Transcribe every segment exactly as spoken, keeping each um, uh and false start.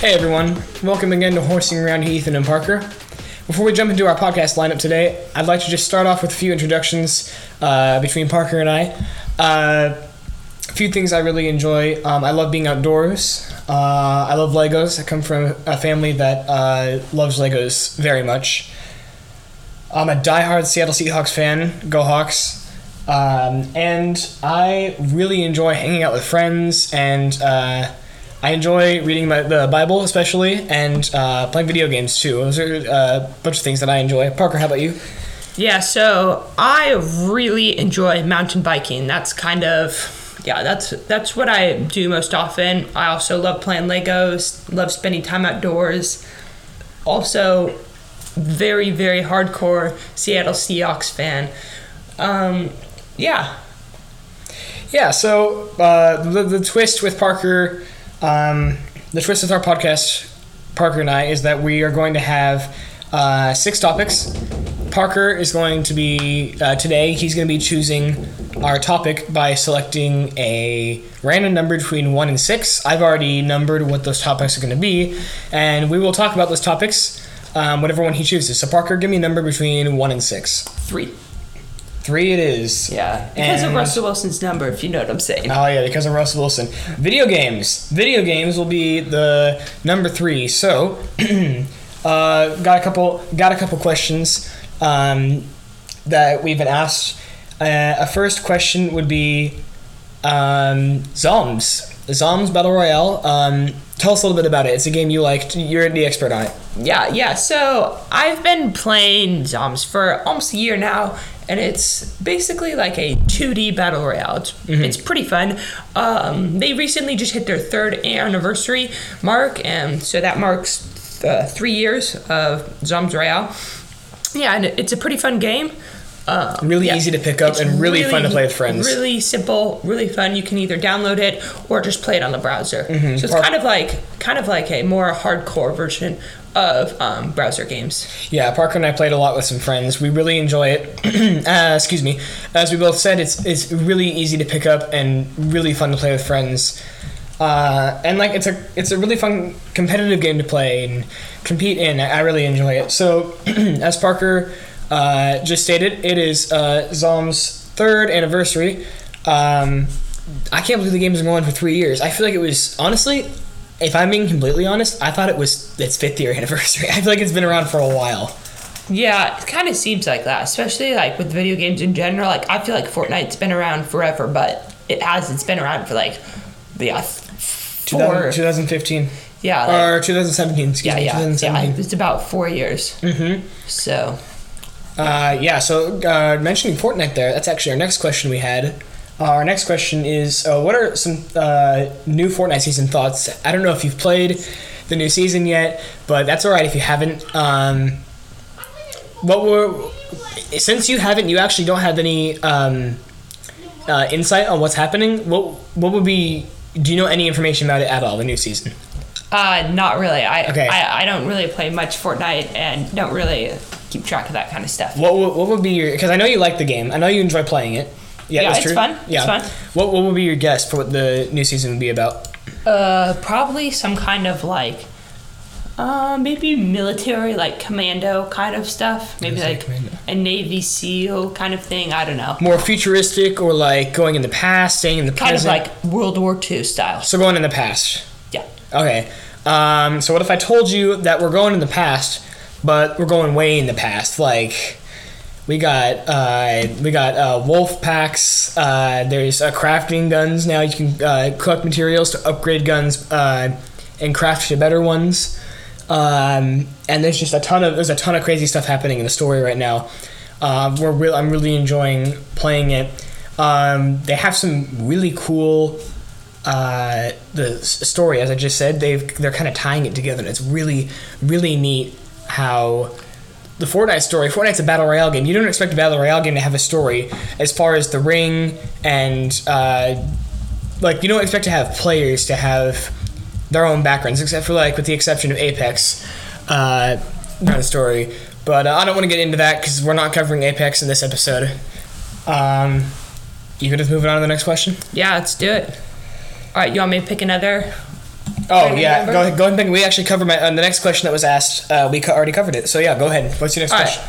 Hey everyone, welcome again to Horsing Around with Ethan and Parker. Before we jump into our podcast lineup today, I'd like to just start off with a few introductions uh, between Parker and I. Uh, a few things I really enjoy. Um, I love being outdoors. Uh, I love Legos. I come from a family that uh, loves Legos very much. I'm a diehard Seattle Seahawks fan. Go Hawks. Um, and I really enjoy hanging out with friends and... Uh, I enjoy reading my, the Bible, especially, and uh, playing video games, too. Those are uh, a bunch of things that I enjoy. Parker, how about you? Yeah, so I really enjoy mountain biking. That's kind of, yeah, that's that's what I do most often. I also love playing Legos, love spending time outdoors. Also, very, very hardcore Seattle Seahawks fan. Um, yeah. Yeah, so uh, the, the twist with Parker... Um, the twist with our podcast, Parker and I, is that we are going to have uh, six topics. Parker is going to be, uh, today, he's going to be choosing our topic by selecting a random number between one and six. I've already numbered what those topics are going to be, and we will talk about those topics, um, whatever one he chooses. So, Parker, give me a number between one and six. Three. Three it is. Yeah, because and, of Russell Wilson's number, if you know what I'm saying. Oh, yeah, because of Russell Wilson. Video games. Video games will be the number three. So, uh, got a couple got a couple questions um, that we've been asked. Uh, a first question would be um, Zombs. Zombs Battle Royale. Um, tell us a little bit about it. It's a game you liked. You're the expert on it. Yeah, yeah. So, I've been playing Zombs for almost a year now. And it's basically like a two D battle royale. It's, mm-hmm. it's pretty fun. Um, they recently just hit their third anniversary mark, and so that marks th- uh, three years of Zombs Royale. Yeah, and it's a pretty fun game. Uh, really yeah. easy to pick up it's and really, really fun to play with friends. Really simple, really fun. You can either download it or just play it on the browser. Mm-hmm. So it's Par- kind of like kind of like a more hardcore version of um, browser games. Yeah, Parker and I played a lot with some friends. We really enjoy it. uh, excuse me. As we both said, it's it's really easy to pick up and really fun to play with friends. Uh, and like it's a it's a really fun competitive game to play and compete in. I, I really enjoy it. So as Parker uh, just stated, it is uh, Zombs' third anniversary. Um, I can't believe the game's been going for three years. I feel like it was honestly. If I'm being completely honest, I thought it was its fifth year anniversary. I feel like it's been around for a while. Yeah, it kind of seems like that, especially like with video games in general. Like I feel like Fortnite's been around forever, but it hasn't. It's been around for like yeah, four, twenty fifteen. Yeah, like, or twenty seventeen. Excuse yeah, me, yeah, twenty seventeen. Yeah, it's about four years. Mm-hmm. So. Uh, yeah. So uh, mentioning Fortnite there, that's actually our next question we had. Uh, our next question is, uh, what are some uh, new Fortnite season thoughts? I don't know if you've played the new season yet, but that's all right if you haven't. Um, what were since you haven't, you actually don't have any um, uh, insight on what's happening. What what would be? Do you know any information about it at all? The new season? Uh, not really. I okay. I, I don't really play much Fortnite and don't really keep track of that kind of stuff. What what would be your? Because I know you like the game. I know you enjoy playing it. Yeah, yeah that's it's true. fun. Yeah. It's fun. What what would be your guess for what the new season would be about? Uh, probably some kind of like, uh, maybe military like commando kind of stuff. Maybe like commando. A Navy SEAL kind of thing. I don't know. More futuristic or like going in the past, staying in the kind present. Kind of like World War Two style. So going in the past. Yeah. Okay. Um. So what if I told you that we're going in the past, but we're going way in the past, like. We got uh, we got uh, wolf packs. Uh, there's uh, crafting guns now. You can uh, collect materials to upgrade guns uh, and craft to better ones. Um, and there's just a ton of there's a ton of crazy stuff happening in the story right now. Uh, we're real. I'm really enjoying playing it. Um, they have some really cool uh, the story, as I just said. They've they're kind of tying it together. And it's really really neat how. The Fortnite story, Fortnite's a battle royale game. You don't expect a battle royale game to have a story as far as the ring and, uh, like, you don't expect to have players to have their own backgrounds, except for, like, with the exception of Apex, uh, kind of story. But uh, I don't want to get into that because we're not covering Apex in this episode. Um, you going to move on to the next question? Yeah, let's do it. All right, you want me to pick another? Oh, yeah. Go ahead, go ahead and pick. We actually covered my, um, the next question that was asked. Uh, we co- already covered it. So, yeah, go ahead. What's your next All question?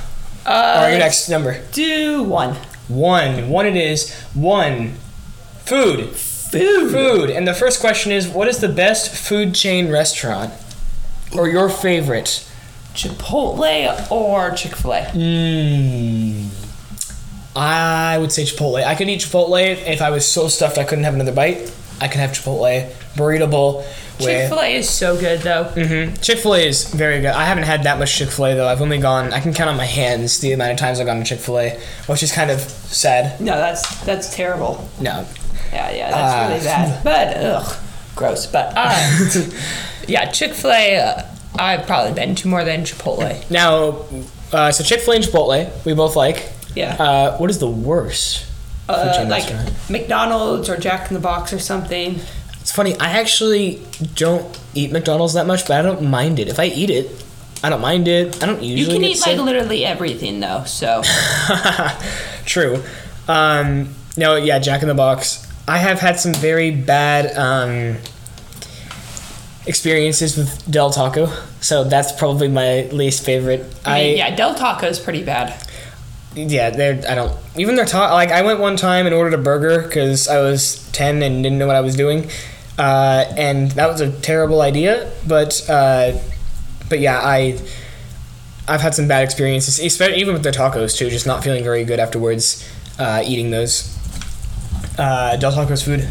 Right. Uh, or your next number? Do one. One. One it is. One. Food. Food. Food. And the first question is, what is the best food chain restaurant? Or your favorite? Chipotle or Chick-fil-A? Mmm. I would say Chipotle. I could eat Chipotle if I was so stuffed I couldn't have another bite. I could have Chipotle burrito bowl. Chick-fil-A is so good though. Mm-hmm. Chick-fil-A is very good. I haven't had that much Chick-fil-A though. I've only gone. I can count on my hands the amount of times I've gone to Chick-fil-A, which is kind of sad. No, that's that's terrible. No. Yeah, yeah, that's uh, really bad. But ugh, gross. But uh, yeah, Chick-fil-A. Uh, I've probably been to more than Chipotle. Now, uh, so Chick-fil-A and Chipotle, we both like. Yeah. Uh, what is the worst? Uh, like McDonald's or Jack in the Box or something. It's funny. I actually don't eat McDonald's that much, but I don't mind it. If I eat it, I don't mind it. I don't usually. You can eat like literally everything though. So. True. Um, no, yeah, Jack in the Box. I have had some very bad um, experiences with Del Taco, so that's probably my least favorite. I mean, I, yeah, Del Taco is pretty bad. Yeah, they're, I don't, even their talk, like, I went one time and ordered a burger because I was ten and didn't know what I was doing, uh, and that was a terrible idea, but, uh, but yeah, I, I've had some bad experiences, especially even with their tacos, too, just not feeling very good afterwards, uh, eating those, uh, Del Taco's food.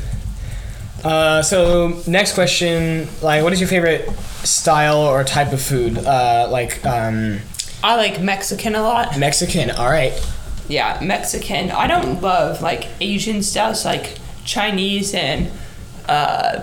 Uh, so, next question, like, what is your favorite style or type of food, uh, like, um... I like Mexican a lot. Mexican, all right. Yeah, Mexican. I don't love, like, Asian stuff, like Chinese and... Uh,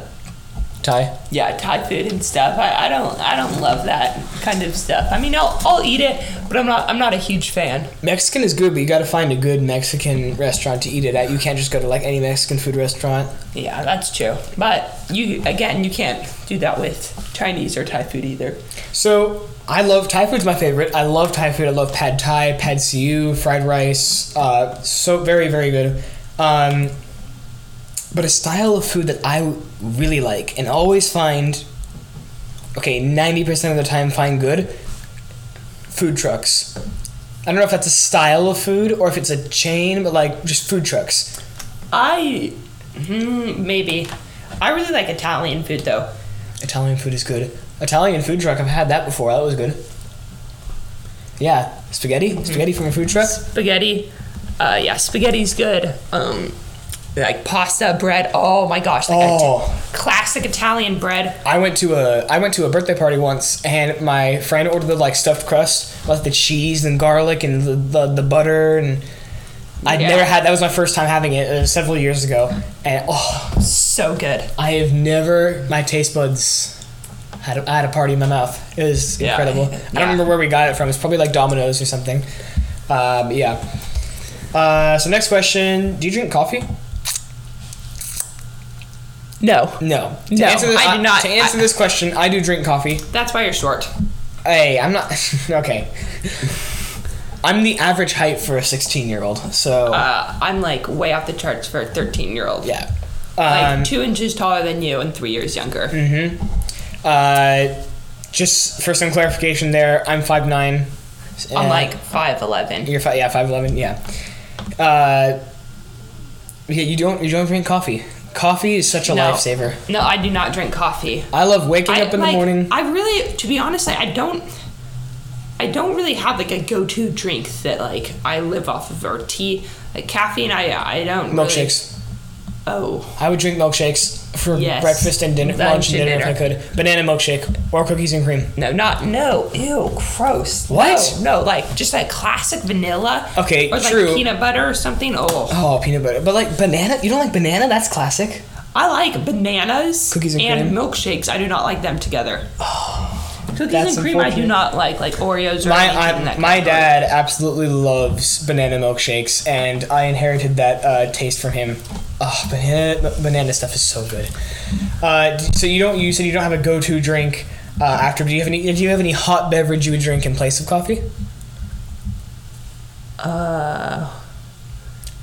Thai? Yeah, Thai food and stuff. I, I don't I don't love that kind of stuff. I mean, I'll I'll eat it, but I'm not I'm not a huge fan. Mexican is good, but you got to find a good Mexican restaurant to eat it at. You can't just go to, like, any Mexican food restaurant. Yeah, that's true. But, you again, you can't do that with Chinese or Thai food either. So... I love Thai food's my favorite. I love Thai food. I love pad Thai, pad see ew, fried rice. Uh, so very, very good. Um, but a style of food that I really like and always find, okay, ninety percent of the time find good, food trucks. I don't know if that's a style of food or if it's a chain, but like just food trucks. I, mm, maybe. I really like Italian food though. Italian food is good. Italian food truck, I've had that before. That was good. Yeah, spaghetti. Mm-hmm. Spaghetti from a food truck. Spaghetti. Uh, yeah, spaghetti's good. Um, like pasta, bread. Oh my gosh! Like oh, a t- classic Italian bread. I went to a I went to a birthday party once, and my friend ordered the, like, stuffed crust, like the cheese and garlic and the the, the butter, and I'd yeah. never had. That was my first time having it uh, several years ago, and oh, so good. I have never. My taste buds. I had, a, I had a party in my mouth. It was yeah. incredible. Yeah. I don't remember where we got it from. It's probably like Domino's or something. Um, yeah. Uh, so next question. Do you drink coffee? No. No. To no, answer this, I, I do not. To answer I, this question, I do drink coffee. That's why you're short. Hey, I'm not... Okay. I'm the average height for a sixteen-year-old, so... Uh, I'm like way off the charts for a thirteen-year-old. Yeah. Um, like two inches taller than you and three years younger. Mm-hmm. Uh, just for some clarification there, I'm five nine. I'm like five eleven. You're five, yeah, five eleven, yeah. Uh, yeah, you don't, you don't drink coffee. Coffee is such a no, lifesaver. No, I do not drink coffee. I love waking I, up in like, the morning. I really, to be honest, like, I don't, I don't really have like a go-to drink that like I live off of or tea. Like caffeine, I, I don't Milkshakes. Really. Oh. I would drink milkshakes for yes. breakfast and dinner, lunch and dinner, dinner if I could. Banana milkshake or cookies and cream. No, not no. Ew, gross. What? No, no like just like classic vanilla. Okay, or like true. Peanut butter or something. Oh. Oh, peanut butter. But like banana, you don't like banana? That's classic. I like bananas. Cookies and, and cream. Milkshakes. I do not like them together. Oh. Cookies That's and cream I do not like, like Oreos or my, anything in that My dad absolutely loves banana milkshakes, and I inherited that uh, taste from him. Oh, banana, banana stuff is so good. Uh, so you don't you said you don't have a go-to drink uh, after. Do you have any? Do you have any hot beverage you would drink in place of coffee? Uh,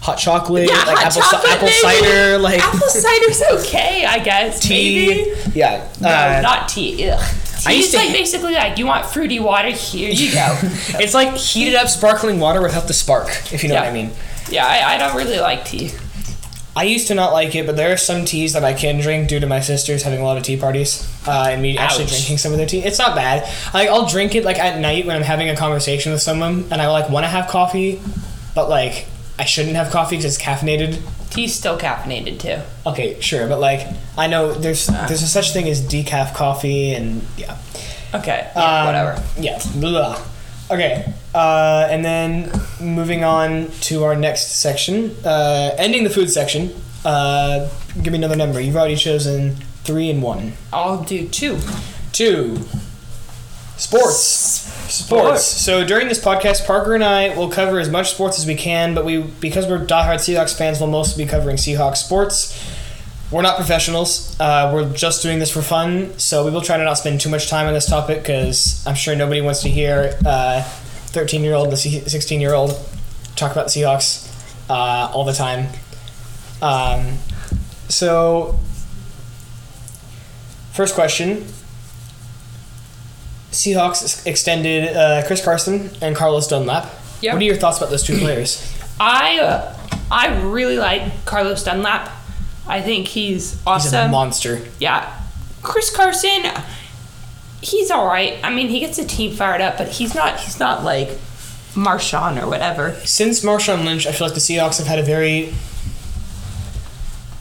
hot chocolate, yeah, like hot apple, chocolate, apple cider, like apple cider's okay, I guess. Tea, maybe. Yeah, no, uh, not tea. Ugh. Tea's like to, basically like you want fruity water. Here you go. It's like heated up sparkling water without the spark, if you know yeah. what I mean. Yeah, I, I don't really like tea. I used to not like it, but there are some teas that I can drink due to my sisters having a lot of tea parties uh, and me Ouch. actually drinking some of their tea. It's not bad. Like, I'll drink it like at night when I'm having a conversation with someone and I like want to have coffee, but like I shouldn't have coffee because it's caffeinated. Tea's still caffeinated too. Okay, sure, but like I know there's uh. there's a such thing as decaf coffee and yeah. Okay. Yeah, um, whatever. Yeah. Blah. Okay, uh, and then moving on to our next section, uh, ending the food section. Uh, give me another number. You've already chosen three and one. I'll do two. Two. Sports. Sports. Sports. So during this podcast, Parker and I will cover as much sports as we can, but we because we're diehard Seahawks fans, we'll mostly be covering Seahawks sports. We're not professionals. Uh, we're just doing this for fun, so we will try to not spend too much time on this topic because I'm sure nobody wants to hear uh, thirteen-year-old and sixteen-year-old talk about the Seahawks uh, all the time. Um, so, first question. Seahawks extended uh, Chris Carson and Carlos Dunlap. Yep. What are your thoughts about those two players? I, uh, I really like Carlos Dunlap. I think he's awesome. He's a monster. Yeah. Chris Carson, he's all right. I mean, he gets the team fired up, but he's not He's not like Marshawn or whatever. Since Marshawn Lynch, I feel like the Seahawks have had a very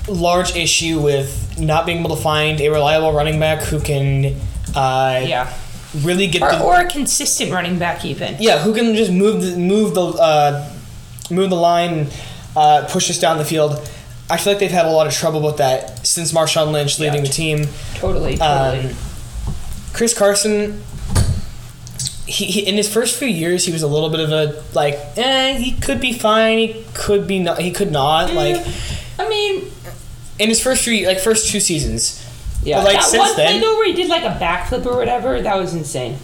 large issue with not being able to find a reliable running back who can uh, yeah. really get or, the... Or a consistent running back, even. Yeah, who can just move the, move the, uh, move the line and uh, push us down the field. I feel like they've had a lot of trouble with that since Marshawn Lynch leaving yeah, the team. Totally, totally. Um, Chris Carson, he, he in his first few years, he was a little bit of a like, eh, he could be fine, he could be not, he could not. Mm, like, I mean, in his first three, like first two seasons, yeah. But like that since one then, play though where he did like a backflip or whatever, that was insane.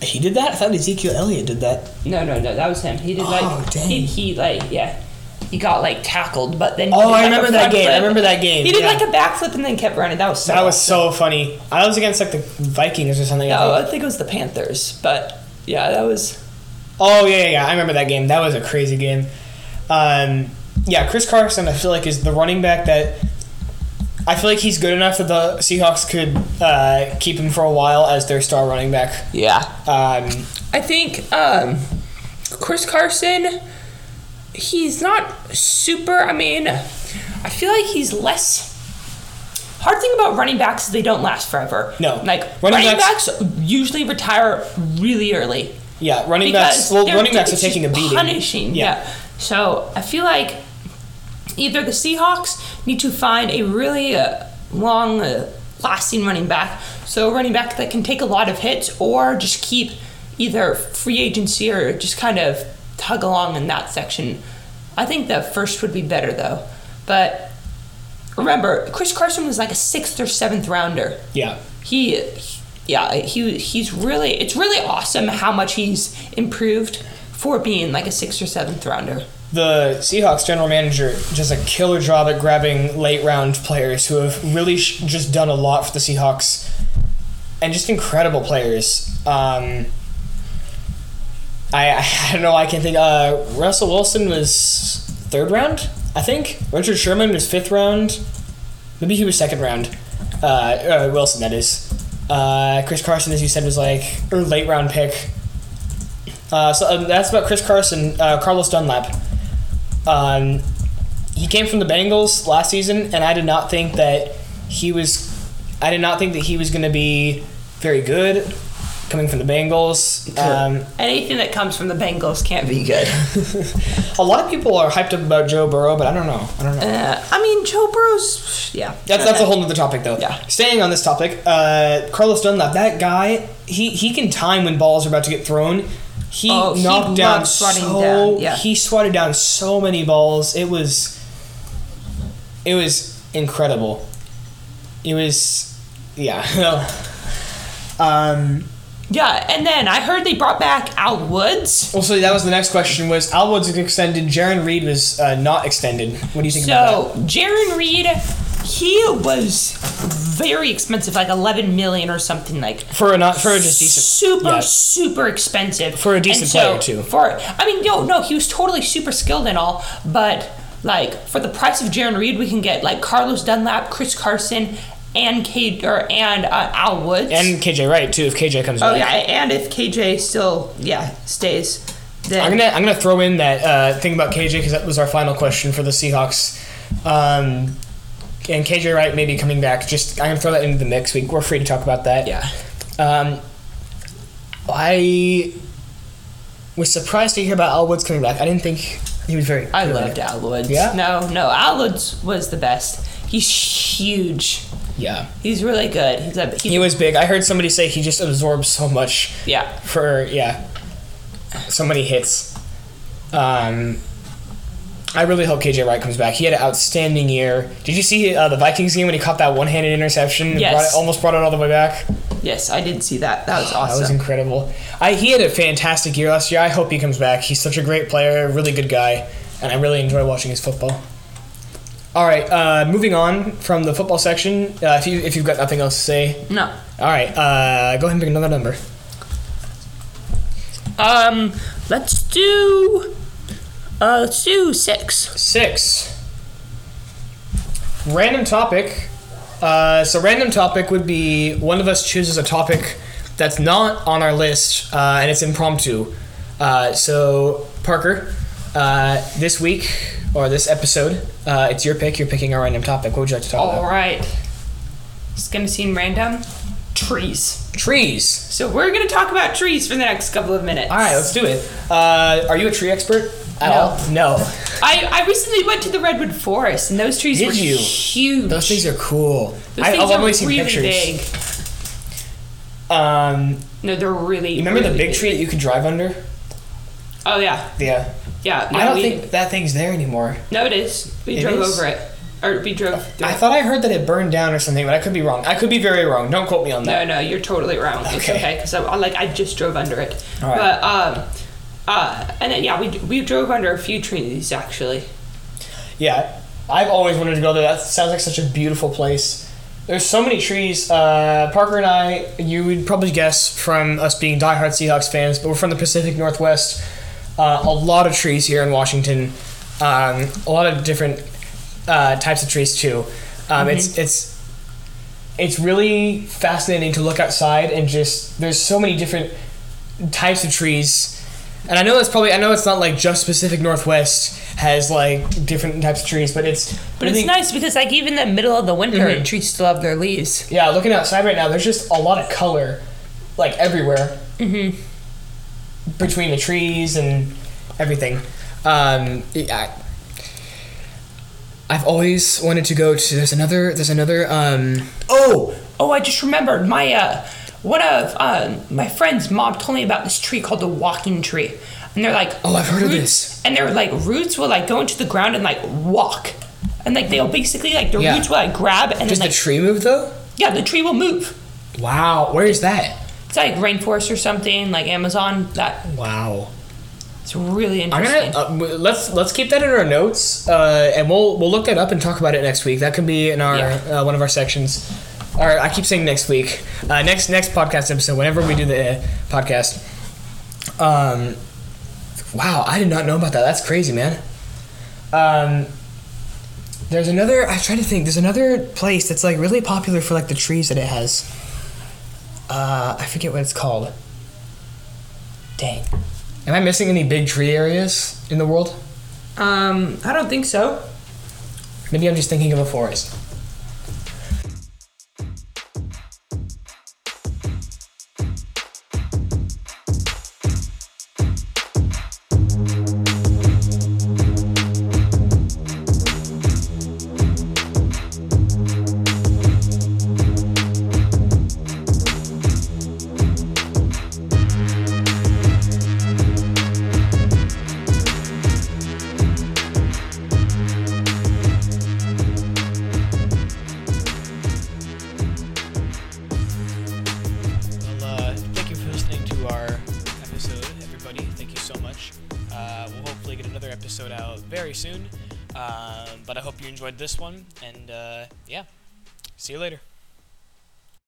He did that? I thought Ezekiel Elliott did that. No, no, no, that was him. He did oh, like dang. he he like yeah. He got like tackled, but then he oh, did, like, I remember that game. Flip. I remember that game. He did yeah. like a backflip and then kept running. That was so that awesome. was so funny. I was against like the Vikings or something. No, I think. I think it was the Panthers, but yeah, that was. Oh yeah, yeah, yeah. I remember that game. That was a crazy game. Um, yeah, Chris Carson, I feel like is the running back that I feel like he's good enough that the Seahawks could uh, keep him for a while as their star running back. Yeah. Um, I think um, Chris Carson. He's not super, I mean, I feel like he's less, hard thing about running backs is they don't last forever. No. Like, running, running backs, backs usually retire really early. Yeah, running backs, well, running backs are taking a beating. Punishing, yeah. yeah. So, I feel like either the Seahawks need to find a really uh, long, uh, lasting running back, so a running back that can take a lot of hits, or just keep either free agency or just kind of tug along in that section. I think the first would be better though. But remember, Chris Carson was like a sixth or seventh rounder. Yeah. He, he yeah, he he's really it's really awesome how much he's improved for being like a sixth or seventh rounder. The Seahawks general manager does a killer job at grabbing late round players who have really sh- just done a lot for the Seahawks and just incredible players. Um I, I don't know. I can think. Uh, Russell Wilson was third round, I think. Richard Sherman was fifth round. Maybe he was second round. Uh, uh, Wilson, that is. Uh, Chris Carson, as you said, was like or late round pick. Uh, so uh, that's about Chris Carson. Uh, Carlos Dunlap. Um, he came from the Bengals last season, and I did not think that he was. I did not think that he was going to be very good. Coming from the Bengals. Um, Anything that comes from the Bengals can't be good. A lot of people are hyped up about Joe Burrow, but I don't know. I don't know. Uh, I mean, Joe Burrow's... Yeah. That's that's a whole other topic, though. Yeah. Staying on this topic, uh, Carlos Dunlap, that guy, he, he can time when balls are about to get thrown. He oh, knocked he down so... Down. Yeah. He swatted down so many balls. It was... It was incredible. It was... Yeah. um... Yeah, and then I heard they brought back Al Woods. Well, so that was the next question, was Al Woods was extended, Jarran Reed was uh, not extended. What do you think so, about that? So, Jarran Reed, he was very expensive, like eleven million dollars or something. Like For a not for a just decent... Super, yeah. super expensive. For a decent so, player, too. For I mean, no, no, he was totally super skilled and all, but, like, for the price of Jarran Reed, we can get, like, Carlos Dunlap, Chris Carson... And K or and uh, Al Woods and K J Wright too. If K J comes, oh back. yeah, and if K J still yeah stays, then I'm gonna I'm gonna throw in that uh, thing about K J because that was our final question for the Seahawks, um, and K J Wright maybe coming back. Just I'm gonna throw that into the mix. We we're free to talk about that. Yeah, um, I was surprised to hear about Al Woods coming back. I didn't think he was very. I loved Al Woods. Yeah. No, no, Al Woods was the best. He's huge. Yeah. He's really good. He's a, he, he was big. I heard somebody say he just absorbs so much. Yeah. For, yeah. So many hits. Um, I really hope K J Wright comes back. He had an outstanding year. Did you see uh, the Vikings game when he caught that one-handed interception? Yes. And brought it, almost brought it all the way back? Yes, I did see that. That was awesome. That was incredible. I, he had a fantastic year last year. I hope he comes back. He's such a great player, really good guy, and I really enjoy watching his football. All right, uh, moving on from the football section, uh, if, you, if you've got nothing else to say. No. All right, uh, go ahead and pick another number. Um, let's do, uh, let's do six. Six. Random topic. Uh, so random topic would be one of us chooses a topic that's not on our list, uh, and it's impromptu. Uh, so, Parker, uh, this week... Or this episode, uh, it's your pick. You're picking a random topic. What would you like to talk All about? All right. It's going to seem random. Trees. Trees. So we're going to talk about trees for the next couple of minutes. All right, let's do it. Uh, are you a tree expert at no. all? No. I, I recently went to the Redwood Forest, and those trees Did were you? huge. Those trees are cool. Those I, things I've are only seen really pictures. big. Um, no, they're really, You remember really the big, big tree that you could drive under? Oh, yeah. Yeah. Yeah, no, I don't we, think that thing's there anymore. No, it is. We it drove is? over it. Or we drove through I it. thought I heard that it burned down or something, but I could be wrong. I could be very wrong. Don't quote me on that. No, no, you're totally wrong. Okay. It's okay, because I, like, I just drove under it. All right. But, um, uh, and then, yeah, we we drove under a few trees, actually. Yeah, I've always wanted to go there. That sounds like such a beautiful place. There's so many trees. Uh, Parker and I, you would probably guess from us being diehard Seahawks fans, but we're from the Pacific Northwest. Uh, a lot of trees here in Washington, um, a lot of different uh, types of trees too. Um, mm-hmm. It's it's it's really fascinating to look outside and just there's so many different types of trees. And I know it's probably I know it's not like just Pacific Northwest has like different types of trees, but it's but really, it's nice because like even in the middle of the winter, mm-hmm. trees still have their leaves. Yeah, looking outside right now, there's just a lot of color, like everywhere. Mm-hmm. Between the trees and everything. Um, I, I've always wanted to go to... There's another... There's another... Um, oh! Oh, I just remembered. My... Uh, one of um, my friend's mom told me about this tree called the walking tree. And they're like... Oh, I've heard roots, of this. And they're like... Roots will like go into the ground and like walk. And like they'll basically... like The yeah. roots will like grab and Does then, the like, tree move though? Yeah, the tree will move. Wow. Where is that? It's like rainforest or something, like Amazon. That wow, it's really interesting. I'm gonna, uh, let's let's keep that in our notes, uh, and we'll we'll look that up and talk about it next week. That can be in our yeah. uh, one of our sections. All right, I keep saying next week, uh, next next podcast episode. Whenever we do the uh, podcast, um, wow, I did not know about that. That's crazy, man. Um, there's another. I try to think. There's another place that's like really popular for like the trees that it has. Uh, I forget what it's called. Dang. Am I missing any big tree areas in the world? Um, I don't think so. Maybe I'm just thinking of a forest. so much. Uh, we'll hopefully get another episode out very soon. Um, but I hope you enjoyed this one. And, uh, yeah, see you later.